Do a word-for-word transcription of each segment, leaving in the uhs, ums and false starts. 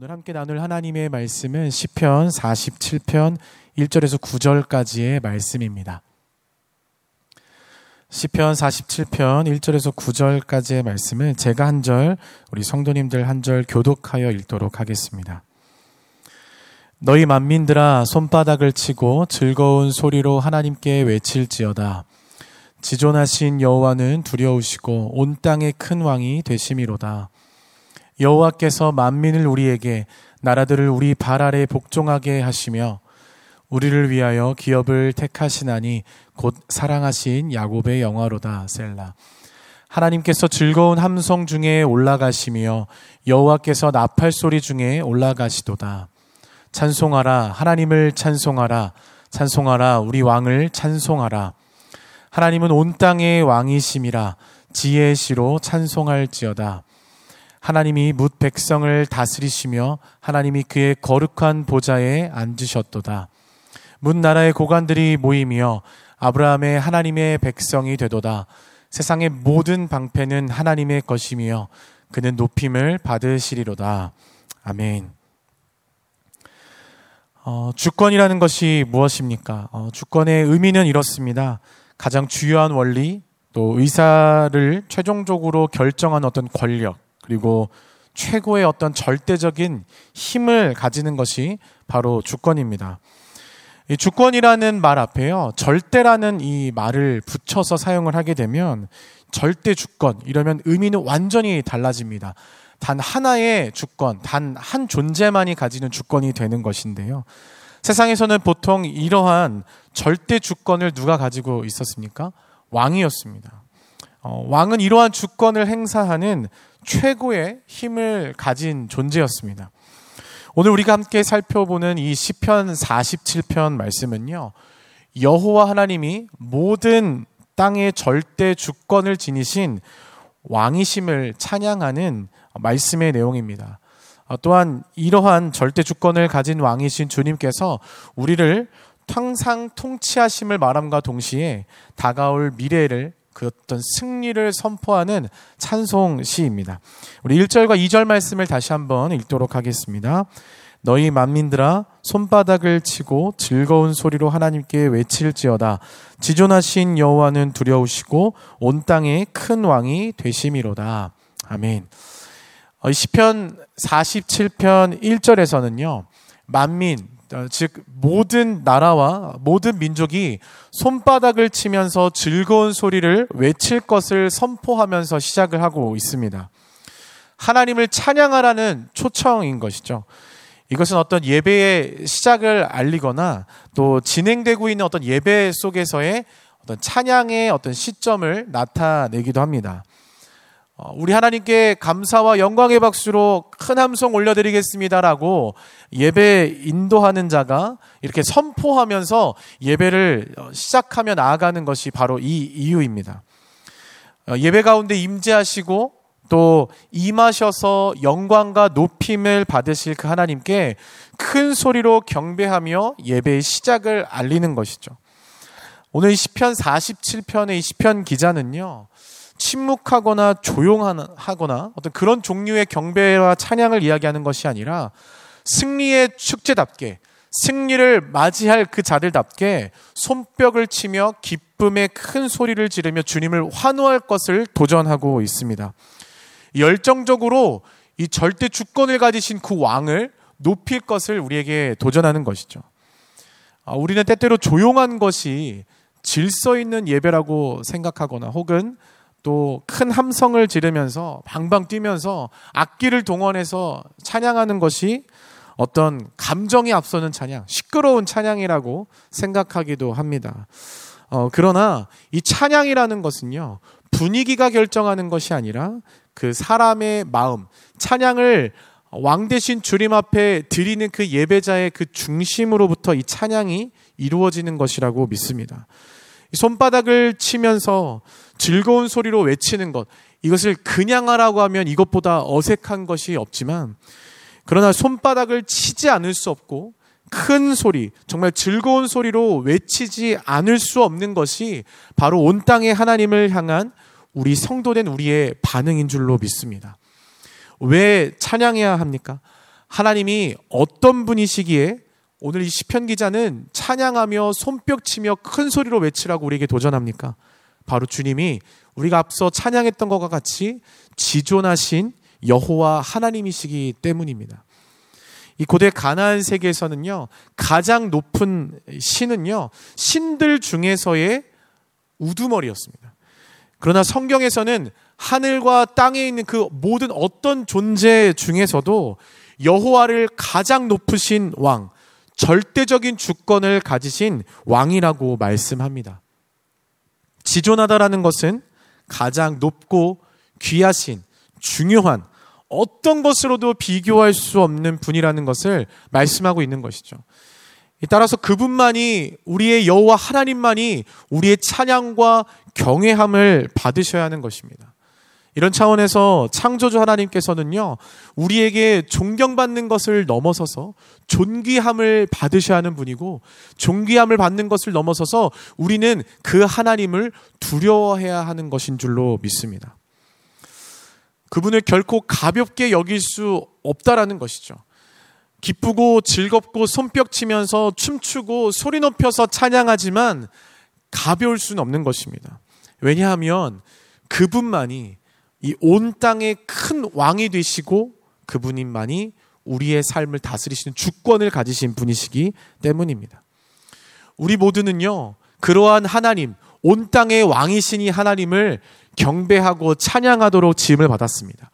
오늘 함께 나눌 하나님의 말씀은 시편 사십칠 편 일 절에서 구 절까지의 말씀입니다. 시편 사십칠 편 일 절에서 구 절까지의 말씀을 제가 한 절, 우리 성도님들 한 절 교독하여 읽도록 하겠습니다. 너희 만민들아 손바닥을 치고 즐거운 소리로 하나님께 외칠지어다. 지존하신 여호와는 두려우시고 온 땅의 큰 왕이 되심이로다. 여호와께서 만민을 우리에게, 나라들을 우리 발 아래 복종하게 하시며 우리를 위하여 기업을 택하시나니 곧 사랑하신 야곱의 영화로다. 셀라. 하나님께서 즐거운 함성 중에 올라가시며 여호와께서 나팔 소리 중에 올라가시도다. 찬송하라, 하나님을 찬송하라. 찬송하라, 우리 왕을 찬송하라. 하나님은 온 땅의 왕이심이라. 지혜의 시로 찬송할지어다. 하나님이 뭇 백성을 다스리시며 하나님이 그의 거룩한 보좌에 앉으셨도다. 뭇 나라의 고관들이 모이며 아브라함의 하나님의 백성이 되도다. 세상의 모든 방패는 하나님의 것이며 그는 높임을 받으시리로다. 아멘. 어, 주권이라는 것이 무엇입니까? 어, 주권의 의미는 이렇습니다. 가장 주요한 원리, 또 의사를 최종적으로 결정한 어떤 권력, 그리고 최고의 어떤 절대적인 힘을 가지는 것이 바로 주권입니다. 이 주권이라는 말 앞에요, 절대라는 이 말을 붙여서 사용을 하게 되면 절대 주권, 이러면 의미는 완전히 달라집니다. 단 하나의 주권, 단 한 존재만이 가지는 주권이 되는 것인데요. 세상에서는 보통 이러한 절대 주권을 누가 가지고 있었습니까? 왕이었습니다. 어, 왕은 이러한 주권을 행사하는 최고의 힘을 가진 존재였습니다. 오늘 우리가 함께 살펴보는 이 시편 사십칠 편 말씀은요, 여호와 하나님이 모든 땅의 절대 주권을 지니신 왕이심을 찬양하는 말씀의 내용입니다. 또한 이러한 절대 주권을 가진 왕이신 주님께서 우리를 항상 통치하심을 말함과 동시에 다가올 미래를, 그 어떤 승리를 선포하는 찬송 시입니다. 우리 일 절과 이 절 말씀을 다시 한번 읽도록 하겠습니다. 너희 만민들아 손바닥을 치고 즐거운 소리로 하나님께 외칠지어다. 지존하신 여호와는 두려우시고 온 땅의 큰 왕이 되심이로다. 아멘. 시편 사십칠 편 일 절에서는요, 만민, 즉 모든 나라와 모든 민족이 손바닥을 치면서 즐거운 소리를 외칠 것을 선포하면서 시작을 하고 있습니다. 하나님을 찬양하라는 초청인 것이죠. 이것은 어떤 예배의 시작을 알리거나 또 진행되고 있는 어떤 예배 속에서의 어떤 찬양의 어떤 시점을 나타내기도 합니다. 우리 하나님께 감사와 영광의 박수로 큰 함성 올려드리겠습니다라고 예배 인도하는 자가 이렇게 선포하면서 예배를 시작하며 나아가는 것이 바로 이 이유입니다. 예배 가운데 임재하시고 또 임하셔서 영광과 높임을 받으실 그 하나님께 큰 소리로 경배하며 예배의 시작을 알리는 것이죠. 오늘 시편 사십칠 편의 시편 기자는요, 침묵하거나 조용하거나 어떤 그런 종류의 경배와 찬양을 이야기하는 것이 아니라 승리의 축제답게, 승리를 맞이할 그 자들답게 손뼉을 치며 기쁨의 큰 소리를 지르며 주님을 환호할 것을 도전하고 있습니다. 열정적으로 이 절대 주권을 가지신 그 왕을 높일 것을 우리에게 도전하는 것이죠. 우리는 때때로 조용한 것이 질서 있는 예배라고 생각하거나 혹은 또 큰 함성을 지르면서 방방 뛰면서 악기를 동원해서 찬양하는 것이 어떤 감정에 앞서는 찬양, 시끄러운 찬양이라고 생각하기도 합니다. 어, 그러나 이 찬양이라는 것은요, 분위기가 결정하는 것이 아니라 그 사람의 마음, 찬양을 왕 대신 주님 앞에 드리는 그 예배자의 그 중심으로부터 이 찬양이 이루어지는 것이라고 믿습니다. 손바닥을 치면서 즐거운 소리로 외치는 것, 이것을 그냥 하라고 하면 이것보다 어색한 것이 없지만, 그러나 손바닥을 치지 않을 수 없고 큰 소리, 정말 즐거운 소리로 외치지 않을 수 없는 것이 바로 온 땅의 하나님을 향한 우리 성도된 우리의 반응인 줄로 믿습니다. 왜 찬양해야 합니까? 하나님이 어떤 분이시기에 오늘 이 시편 기자는 찬양하며 손뼉치며 큰 소리로 외치라고 우리에게 도전합니까? 바로 주님이 우리가 앞서 찬양했던 것과 같이 지존하신 여호와 하나님이시기 때문입니다. 이 고대 가나안 세계에서는요, 가장 높은 신은요, 신들 중에서의 우두머리였습니다. 그러나 성경에서는 하늘과 땅에 있는 그 모든 어떤 존재 중에서도 여호와를 가장 높으신 왕, 절대적인 주권을 가지신 왕이라고 말씀합니다. 지존하다라는 것은 가장 높고 귀하신, 중요한, 어떤 것으로도 비교할 수 없는 분이라는 것을 말씀하고 있는 것이죠. 따라서 그분만이, 우리의 여호와 하나님만이 우리의 찬양과 경외함을 받으셔야 하는 것입니다. 이런 차원에서 창조주 하나님께서는요, 우리에게 존경받는 것을 넘어서서 존귀함을 받으셔야 하는 분이고, 존귀함을 받는 것을 넘어서서 우리는 그 하나님을 두려워해야 하는 것인 줄로 믿습니다. 그분을 결코 가볍게 여길 수 없다라는 것이죠. 기쁘고 즐겁고 손뼉치면서 춤추고 소리 높여서 찬양하지만 가벼울 수는 없는 것입니다. 왜냐하면 그분만이 이 온 땅의 큰 왕이 되시고, 그분만이 우리의 삶을 다스리시는 주권을 가지신 분이시기 때문입니다. 우리 모두는요, 그러한 하나님, 온 땅의 왕이시니 하나님을 경배하고 찬양하도록 지음을 받았습니다.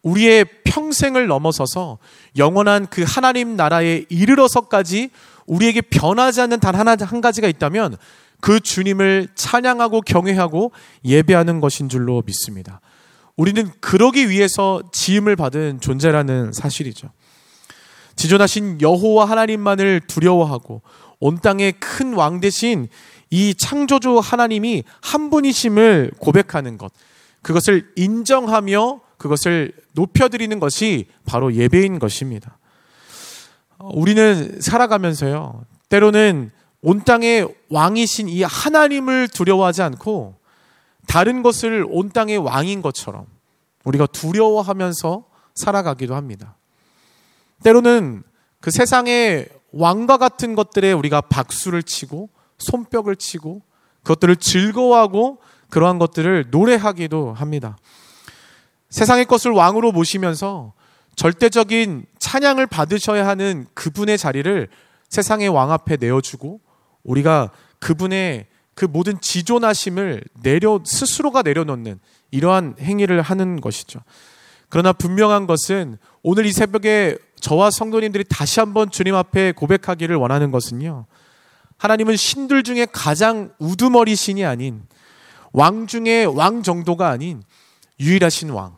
우리의 평생을 넘어서서 영원한 그 하나님 나라에 이르러서까지 우리에게 변하지 않는 단 하나, 한 가지가 있다면 그 주님을 찬양하고 경외하고 예배하는 것인 줄로 믿습니다. 우리는 그러기 위해서 지음을 받은 존재라는 사실이죠. 지존하신 여호와 하나님만을 두려워하고 온 땅의 큰 왕 대신 이 창조주 하나님이 한 분이심을 고백하는 것, 그것을 인정하며 그것을 높여드리는 것이 바로 예배인 것입니다. 우리는 살아가면서요, 때로는 온 땅의 왕이신 이 하나님을 두려워하지 않고 다른 것을 온 땅의 왕인 것처럼 우리가 두려워하면서 살아가기도 합니다. 때로는 그 세상의 왕과 같은 것들에 우리가 박수를 치고 손뼉을 치고 그것들을 즐거워하고 그러한 것들을 노래하기도 합니다. 세상의 것을 왕으로 모시면서 절대적인 찬양을 받으셔야 하는 그분의 자리를 세상의 왕 앞에 내어주고, 우리가 그분의 그 모든 지존하심을 내려, 스스로가 내려놓는 이러한 행위를 하는 것이죠. 그러나 분명한 것은 오늘 이 새벽에 저와 성도님들이 다시 한번 주님 앞에 고백하기를 원하는 것은요, 하나님은 신들 중에 가장 우두머리 신이 아닌, 왕 중에 왕 정도가 아닌 유일하신 왕,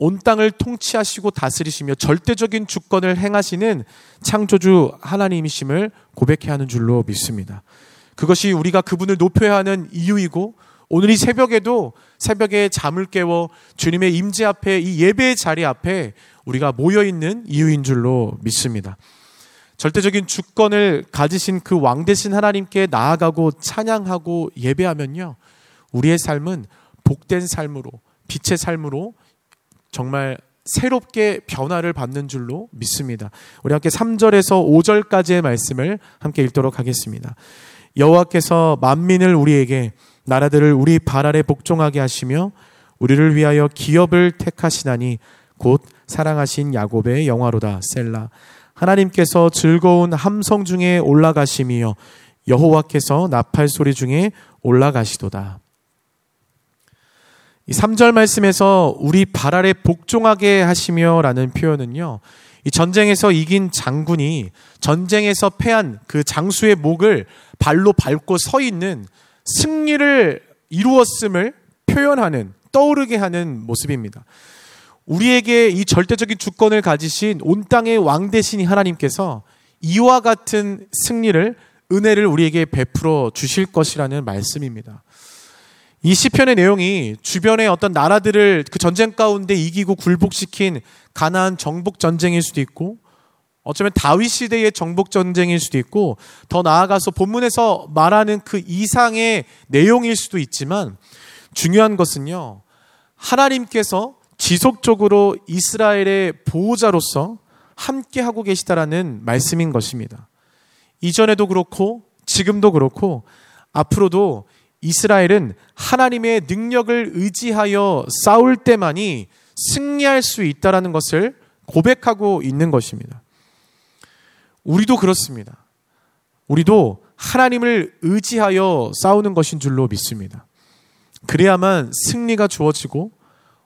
온 땅을 통치하시고 다스리시며 절대적인 주권을 행하시는 창조주 하나님이심을 고백해야 하는 줄로 믿습니다. 그것이 우리가 그분을 높여야 하는 이유이고, 오늘 이 새벽에도 새벽에 잠을 깨워 주님의 임재 앞에, 이 예배의 자리 앞에 우리가 모여있는 이유인 줄로 믿습니다. 절대적인 주권을 가지신 그 왕 되신 하나님께 나아가고 찬양하고 예배하면요, 우리의 삶은 복된 삶으로, 빛의 삶으로 정말 새롭게 변화를 받는 줄로 믿습니다. 우리 함께 삼 절에서 오 절까지의 말씀을 함께 읽도록 하겠습니다. 여호와께서 만민을 우리에게, 나라들을 우리 발 아래 복종하게 하시며 우리를 위하여 기업을 택하시나니 곧 사랑하신 야곱의 영화로다. 셀라. 하나님께서 즐거운 함성 중에 올라가심이여 여호와께서 나팔 소리 중에 올라가시도다. 이 삼 절 말씀에서 우리 발 아래 복종하게 하시며 라는 표현은요, 이 전쟁에서 이긴 장군이 전쟁에서 패한 그 장수의 목을 발로 밟고 서 있는, 승리를 이루었음을 표현하는, 떠오르게 하는 모습입니다. 우리에게 이 절대적인 주권을 가지신 온 땅의 왕 되신 하나님께서 이와 같은 승리를, 은혜를 우리에게 베풀어 주실 것이라는 말씀입니다. 이 시편의 내용이 주변의 어떤 나라들을 그 전쟁 가운데 이기고 굴복시킨 가나안 정복 전쟁일 수도 있고, 어쩌면 다윗 시대의 정복 전쟁일 수도 있고, 더 나아가서 본문에서 말하는 그 이상의 내용일 수도 있지만, 중요한 것은요, 하나님께서 지속적으로 이스라엘의 보호자로서 함께하고 계시다라는 말씀인 것입니다. 이전에도 그렇고 지금도 그렇고 앞으로도 이스라엘은 하나님의 능력을 의지하여 싸울 때만이 승리할 수 있다는 것을 고백하고 있는 것입니다. 우리도 그렇습니다. 우리도 하나님을 의지하여 싸우는 것인 줄로 믿습니다. 그래야만 승리가 주어지고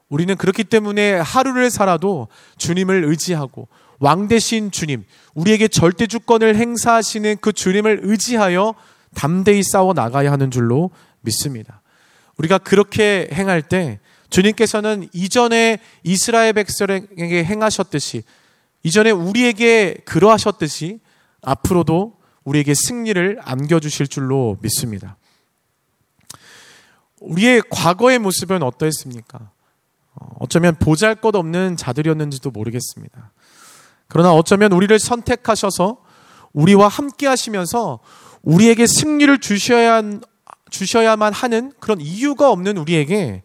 우리는 그렇기 때문에 하루를 살아도 주님을 의지하고 왕 대신 주님, 우리에게 절대 주권을 행사하시는 그 주님을 의지하여 담대히 싸워 나가야 하는 줄로 믿습니다. 우리가 그렇게 행할 때 주님께서는 이전에 이스라엘 백성에게 행하셨듯이, 이전에 우리에게 그러하셨듯이 앞으로도 우리에게 승리를 안겨주실 줄로 믿습니다. 우리의 과거의 모습은 어떠했습니까? 어쩌면 보잘것없는 자들이었는지도 모르겠습니다. 그러나 어쩌면 우리를 선택하셔서 우리와 함께 하시면서 우리에게 승리를 주셔야, 주셔야만 하는 그런 이유가 없는 우리에게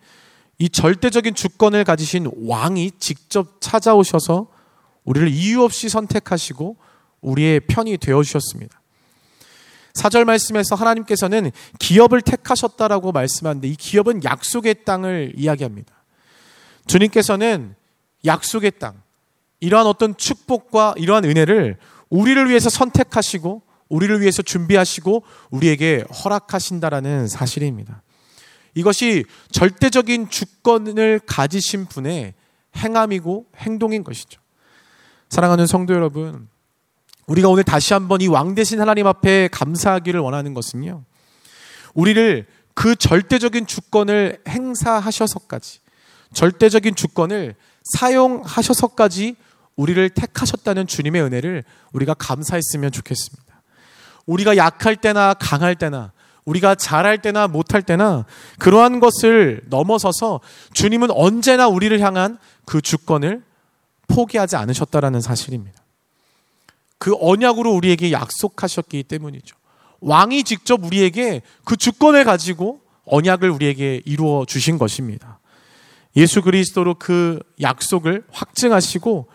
이 절대적인 주권을 가지신 왕이 직접 찾아오셔서 우리를 이유 없이 선택하시고 우리의 편이 되어주셨습니다. 사 절 말씀에서 하나님께서는 기업을 택하셨다라고 말씀하는데, 이 기업은 약속의 땅을 이야기합니다. 주님께서는 약속의 땅, 이러한 어떤 축복과 이러한 은혜를 우리를 위해서 선택하시고 우리를 위해서 준비하시고 우리에게 허락하신다라는 사실입니다. 이것이 절대적인 주권을 가지신 분의 행함이고 행동인 것이죠. 사랑하는 성도 여러분, 우리가 오늘 다시 한번 이 왕 되신 하나님 앞에 감사하기를 원하는 것은요, 우리를 그 절대적인 주권을 행사하셔서까지, 절대적인 주권을 사용하셔서까지 우리를 택하셨다는 주님의 은혜를 우리가 감사했으면 좋겠습니다. 우리가 약할 때나 강할 때나, 우리가 잘할 때나 못할 때나, 그러한 것을 넘어서서 주님은 언제나 우리를 향한 그 주권을 포기하지 않으셨다라는 사실입니다. 그 언약으로 우리에게 약속하셨기 때문이죠. 왕이 직접 우리에게 그 주권을 가지고 언약을 우리에게 이루어 주신 것입니다. 예수 그리스도로 그 약속을 확증하시고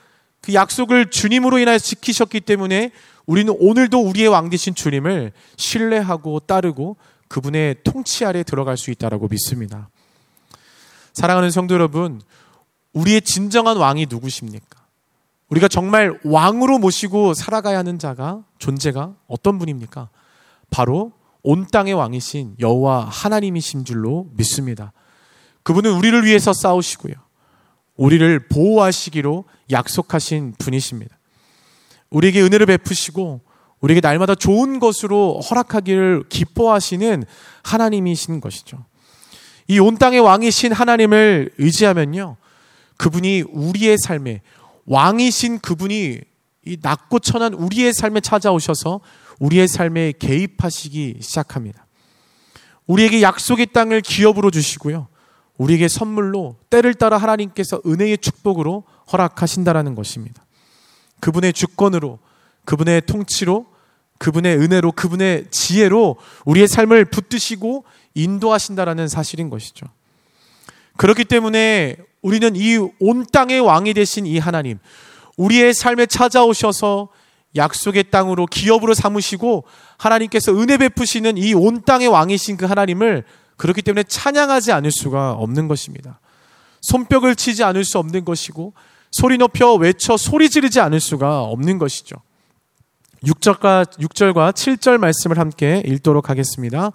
그 약속을 주님으로 인하여 지키셨기 때문에 우리는 오늘도 우리의 왕 되신 주님을 신뢰하고 따르고 그분의 통치 아래 들어갈 수 있다고 믿습니다. 사랑하는 성도 여러분, 우리의 진정한 왕이 누구십니까? 우리가 정말 왕으로 모시고 살아가야 하는 자가, 존재가 어떤 분입니까? 바로 온 땅의 왕이신 여호와 하나님이신 줄로 믿습니다. 그분은 우리를 위해서 싸우시고요, 우리를 보호하시기로 약속하신 분이십니다. 우리에게 은혜를 베푸시고 우리에게 날마다 좋은 것으로 허락하기를 기뻐하시는 하나님이신 것이죠. 이 온 땅의 왕이신 하나님을 의지하면요, 그분이 우리의 삶에, 왕이신 그분이 이 낮고 천한 우리의 삶에 찾아오셔서 우리의 삶에 개입하시기 시작합니다. 우리에게 약속의 땅을 기업으로 주시고요, 우리에게 선물로 때를 따라 하나님께서 은혜의 축복으로 허락하신다라는 것입니다. 그분의 주권으로, 그분의 통치로, 그분의 은혜로, 그분의 지혜로 우리의 삶을 붙드시고 인도하신다라는 사실인 것이죠. 그렇기 때문에 우리는 이 온 땅의 왕이 되신 이 하나님, 우리의 삶에 찾아오셔서 약속의 땅으로 기업으로 삼으시고 하나님께서 은혜 베푸시는 이 온 땅의 왕이신 그 하나님을 그렇기 때문에 찬양하지 않을 수가 없는 것입니다. 손뼉을 치지 않을 수 없는 것이고 소리 높여 외쳐 소리 지르지 않을 수가 없는 것이죠. 육 절과, 육 절과 칠 절 말씀을 함께 읽도록 하겠습니다.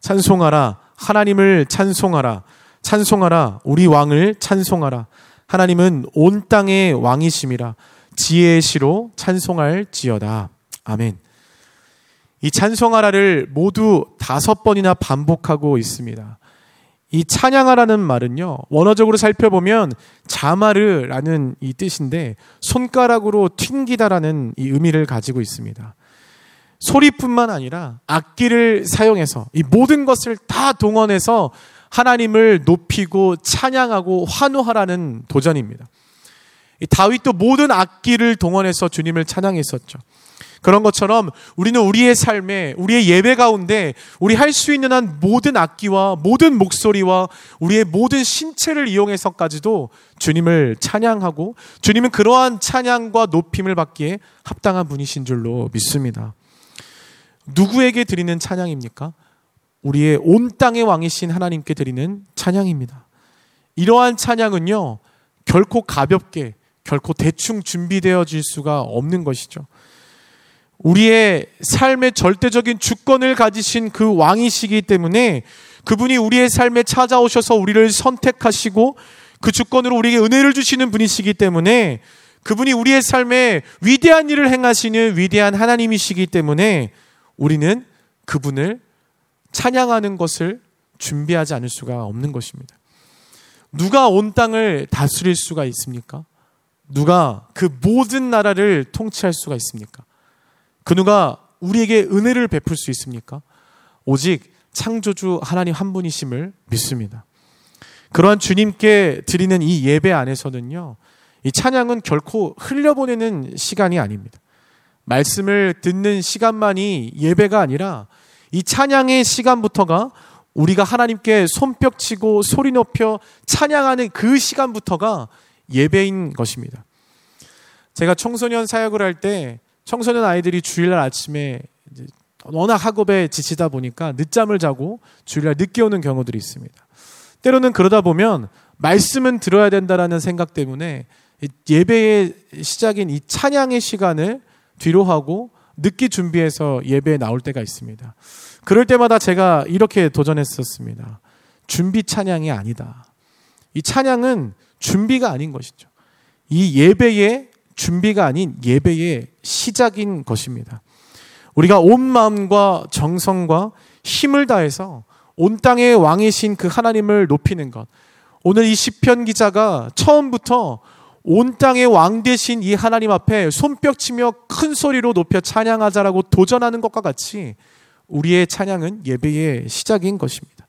찬송하라, 하나님을 찬송하라. 찬송하라, 우리 왕을 찬송하라. 하나님은 온 땅의 왕이심이라. 지혜의 시로 찬송할지어다. 아멘. 이 찬송하라를 모두 다섯 번이나 반복하고 있습니다. 이 찬양하라는 말은요, 원어적으로 살펴보면 자마르라는 이 뜻인데, 손가락으로 튕기다라는 이 의미를 가지고 있습니다. 소리뿐만 아니라 악기를 사용해서 이 모든 것을 다 동원해서 하나님을 높이고 찬양하고 환호하라는 도전입니다. 이 다윗도 모든 악기를 동원해서 주님을 찬양했었죠. 그런 것처럼 우리는 우리의 삶에, 우리의 예배 가운데 우리 할 수 있는 한 모든 악기와 모든 목소리와 우리의 모든 신체를 이용해서까지도 주님을 찬양하고, 주님은 그러한 찬양과 높임을 받기에 합당한 분이신 줄로 믿습니다. 누구에게 드리는 찬양입니까? 우리의 온 땅의 왕이신 하나님께 드리는 찬양입니다. 이러한 찬양은요, 결코 가볍게, 결코 대충 준비되어질 수가 없는 것이죠. 우리의 삶의 절대적인 주권을 가지신 그 왕이시기 때문에 그분이 우리의 삶에 찾아오셔서 우리를 선택하시고 그 주권으로 우리에게 은혜를 주시는 분이시기 때문에, 그분이 우리의 삶에 위대한 일을 행하시는 위대한 하나님이시기 때문에 우리는 그분을 찬양하는 것을 준비하지 않을 수가 없는 것입니다. 누가 온 땅을 다스릴 수가 있습니까? 누가 그 모든 나라를 통치할 수가 있습니까? 그 누가 우리에게 은혜를 베풀 수 있습니까? 오직 창조주 하나님 한 분이심을 믿습니다. 그러한 주님께 드리는 이 예배 안에서는요, 이 찬양은 결코 흘려보내는 시간이 아닙니다. 말씀을 듣는 시간만이 예배가 아니라 이 찬양의 시간부터가, 우리가 하나님께 손뼉치고 소리 높여 찬양하는 그 시간부터가 예배인 것입니다. 제가 청소년 사역을 할 때 청소년 아이들이 주일날 아침에 이제 워낙 학업에 지치다 보니까 늦잠을 자고 주일날 늦게 오는 경우들이 있습니다. 때로는 그러다 보면 말씀은 들어야 된다라는 생각 때문에 예배의 시작인 이 찬양의 시간을 뒤로 하고 늦게 준비해서 예배에 나올 때가 있습니다. 그럴 때마다 제가 이렇게 도전했었습니다. 준비 찬양이 아니다. 이 찬양은 준비가 아닌 것이죠. 이 예배의 준비가 아닌 예배의 시작인 것입니다. 우리가 온 마음과 정성과 힘을 다해서 온 땅의 왕이신 그 하나님을 높이는 것. 오늘 이 시편 기자가 처음부터 온 땅의 왕 되신 이 하나님 앞에 손뼉치며 큰 소리로 높여 찬양하자라고 도전하는 것과 같이 우리의 찬양은 예배의 시작인 것입니다.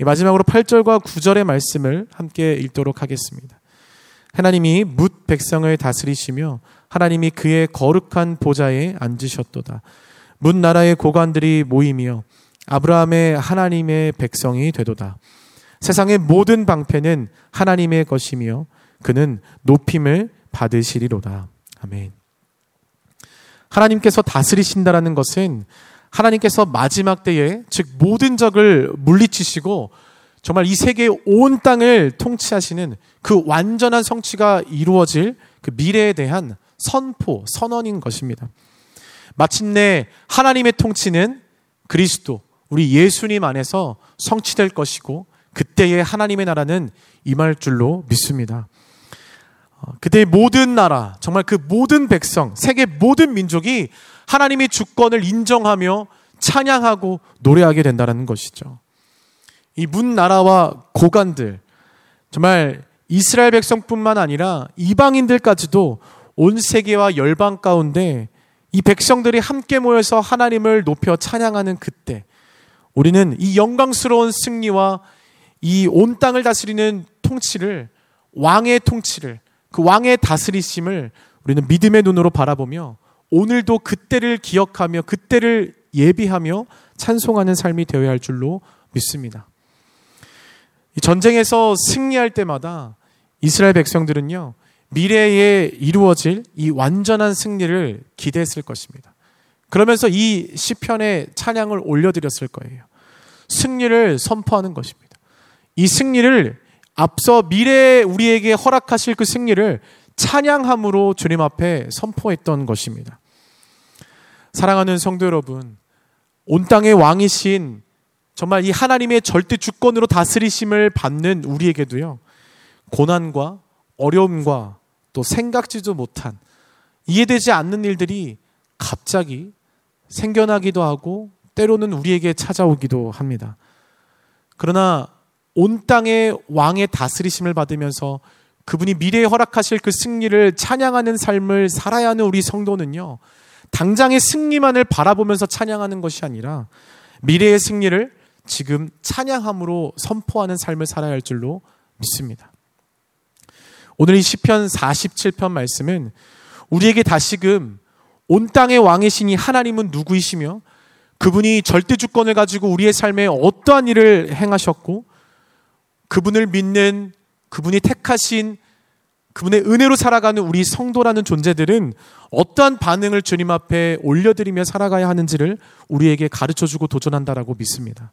마지막으로 팔 절과 구 절의 말씀을 함께 읽도록 하겠습니다. 하나님이 뭇 백성을 다스리시며 하나님이 그의 거룩한 보좌에 앉으셨도다. 뭇 나라의 고관들이 모이며 아브라함의 하나님의 백성이 되도다. 세상의 모든 방패는 하나님의 것이며 그는 높임을 받으시리로다. 아멘. 하나님께서 다스리신다라는 것은 하나님께서 마지막 때에, 즉 모든 적을 물리치시고 정말 이 세계의 온 땅을 통치하시는 그 완전한 성취가 이루어질 그 미래에 대한 선포, 선언인 것입니다. 마침내 하나님의 통치는 그리스도, 우리 예수님 안에서 성취될 것이고, 그때의 하나님의 나라는 임할 줄로 믿습니다. 그때의 모든 나라, 정말 그 모든 백성, 세계 모든 민족이 하나님의 주권을 인정하며 찬양하고 노래하게 된다는 것이죠. 이 문 나라와 고관들, 정말 이스라엘 백성뿐만 아니라 이방인들까지도 온 세계와 열방 가운데 이 백성들이 함께 모여서 하나님을 높여 찬양하는 그때, 우리는 이 영광스러운 승리와 이 온 땅을 다스리는 통치를, 왕의 통치를, 그 왕의 다스리심을 우리는 믿음의 눈으로 바라보며 오늘도 그때를 기억하며 그때를 예비하며 찬송하는 삶이 되어야 할 줄로 믿습니다. 전쟁에서 승리할 때마다 이스라엘 백성들은요, 미래에 이루어질 이 완전한 승리를 기대했을 것입니다. 그러면서 이 시편의 찬양을 올려드렸을 거예요. 승리를 선포하는 것입니다. 이 승리를, 앞서 미래에 우리에게 허락하실 그 승리를 찬양함으로 주님 앞에 선포했던 것입니다. 사랑하는 성도 여러분, 온 땅의 왕이신 정말 이 하나님의 절대 주권으로 다스리심을 받는 우리에게도요, 고난과 어려움과 또 생각지도 못한, 이해되지 않는 일들이 갑자기 생겨나기도 하고 때로는 우리에게 찾아오기도 합니다. 그러나 온 땅의 왕의 다스리심을 받으면서 그분이 미래에 허락하실 그 승리를 찬양하는 삶을 살아야 하는 우리 성도는요, 당장의 승리만을 바라보면서 찬양하는 것이 아니라 미래의 승리를 지금 찬양함으로 선포하는 삶을 살아야 할 줄로 믿습니다. 오늘 이 시편 사십칠 편 말씀은 우리에게 다시금 온 땅의 왕이신 이 하나님은 누구이시며 그분이 절대 주권을 가지고 우리의 삶에 어떠한 일을 행하셨고 그분을 믿는, 그분이 택하신, 그분의 은혜로 살아가는 우리 성도라는 존재들은 어떠한 반응을 주님 앞에 올려드리며 살아가야 하는지를 우리에게 가르쳐주고 도전한다라고 믿습니다.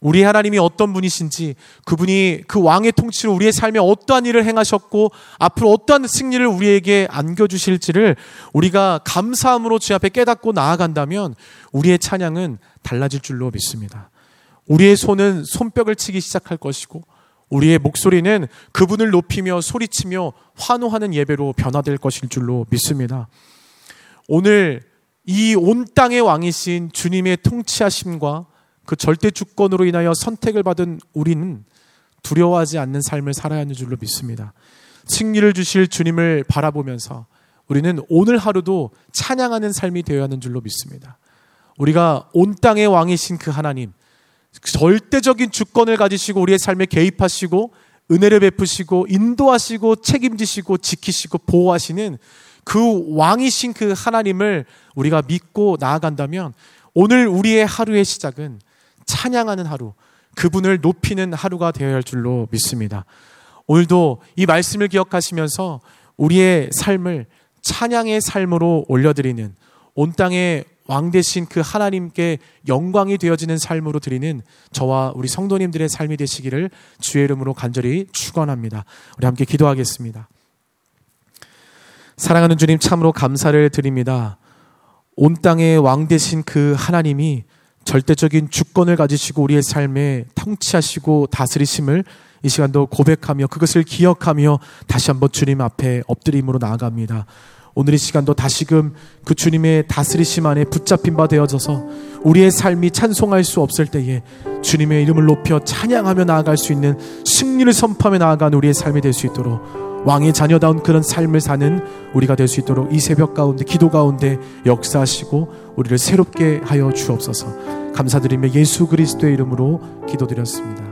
우리 하나님이 어떤 분이신지, 그분이 그 왕의 통치로 우리의 삶에 어떠한 일을 행하셨고 앞으로 어떠한 승리를 우리에게 안겨주실지를 우리가 감사함으로 주 앞에 깨닫고 나아간다면 우리의 찬양은 달라질 줄로 믿습니다. 우리의 손은 손뼉을 치기 시작할 것이고 우리의 목소리는 그분을 높이며 소리치며 환호하는 예배로 변화될 것일 줄로 믿습니다. 오늘 이 온 땅의 왕이신 주님의 통치하심과 그 절대 주권으로 인하여 선택을 받은 우리는 두려워하지 않는 삶을 살아야 하는 줄로 믿습니다. 승리를 주실 주님을 바라보면서 우리는 오늘 하루도 찬양하는 삶이 되어야 하는 줄로 믿습니다. 우리가 온 땅의 왕이신 그 하나님, 절대적인 주권을 가지시고 우리의 삶에 개입하시고 은혜를 베푸시고 인도하시고 책임지시고 지키시고 보호하시는 그 왕이신 그 하나님을 우리가 믿고 나아간다면 오늘 우리의 하루의 시작은 찬양하는 하루, 그분을 높이는 하루가 되어야 할 줄로 믿습니다. 오늘도 이 말씀을 기억하시면서 우리의 삶을 찬양의 삶으로 올려드리는, 온 땅의 왕 되신 그 하나님께 영광이 되어지는 삶으로 드리는 저와 우리 성도님들의 삶이 되시기를 주의 이름으로 간절히 축원합니다. 우리 함께 기도하겠습니다. 사랑하는 주님, 참으로 감사를 드립니다. 온 땅의 왕 되신 그 하나님이 절대적인 주권을 가지시고 우리의 삶에 통치하시고 다스리심을 이 시간도 고백하며 그것을 기억하며 다시 한번 주님 앞에 엎드림으로 나아갑니다. 오늘 이 시간도 다시금 그 주님의 다스리심 안에 붙잡힌 바 되어져서 우리의 삶이 찬송할 수 없을 때에 주님의 이름을 높여 찬양하며 나아갈 수 있는, 승리를 선포하며 나아가는 우리의 삶이 될 수 있도록, 왕의 자녀다운 그런 삶을 사는 우리가 될 수 있도록 이 새벽 가운데, 기도 가운데 역사하시고 우리를 새롭게 하여 주옵소서. 감사드리며 예수 그리스도의 이름으로 기도드렸습니다.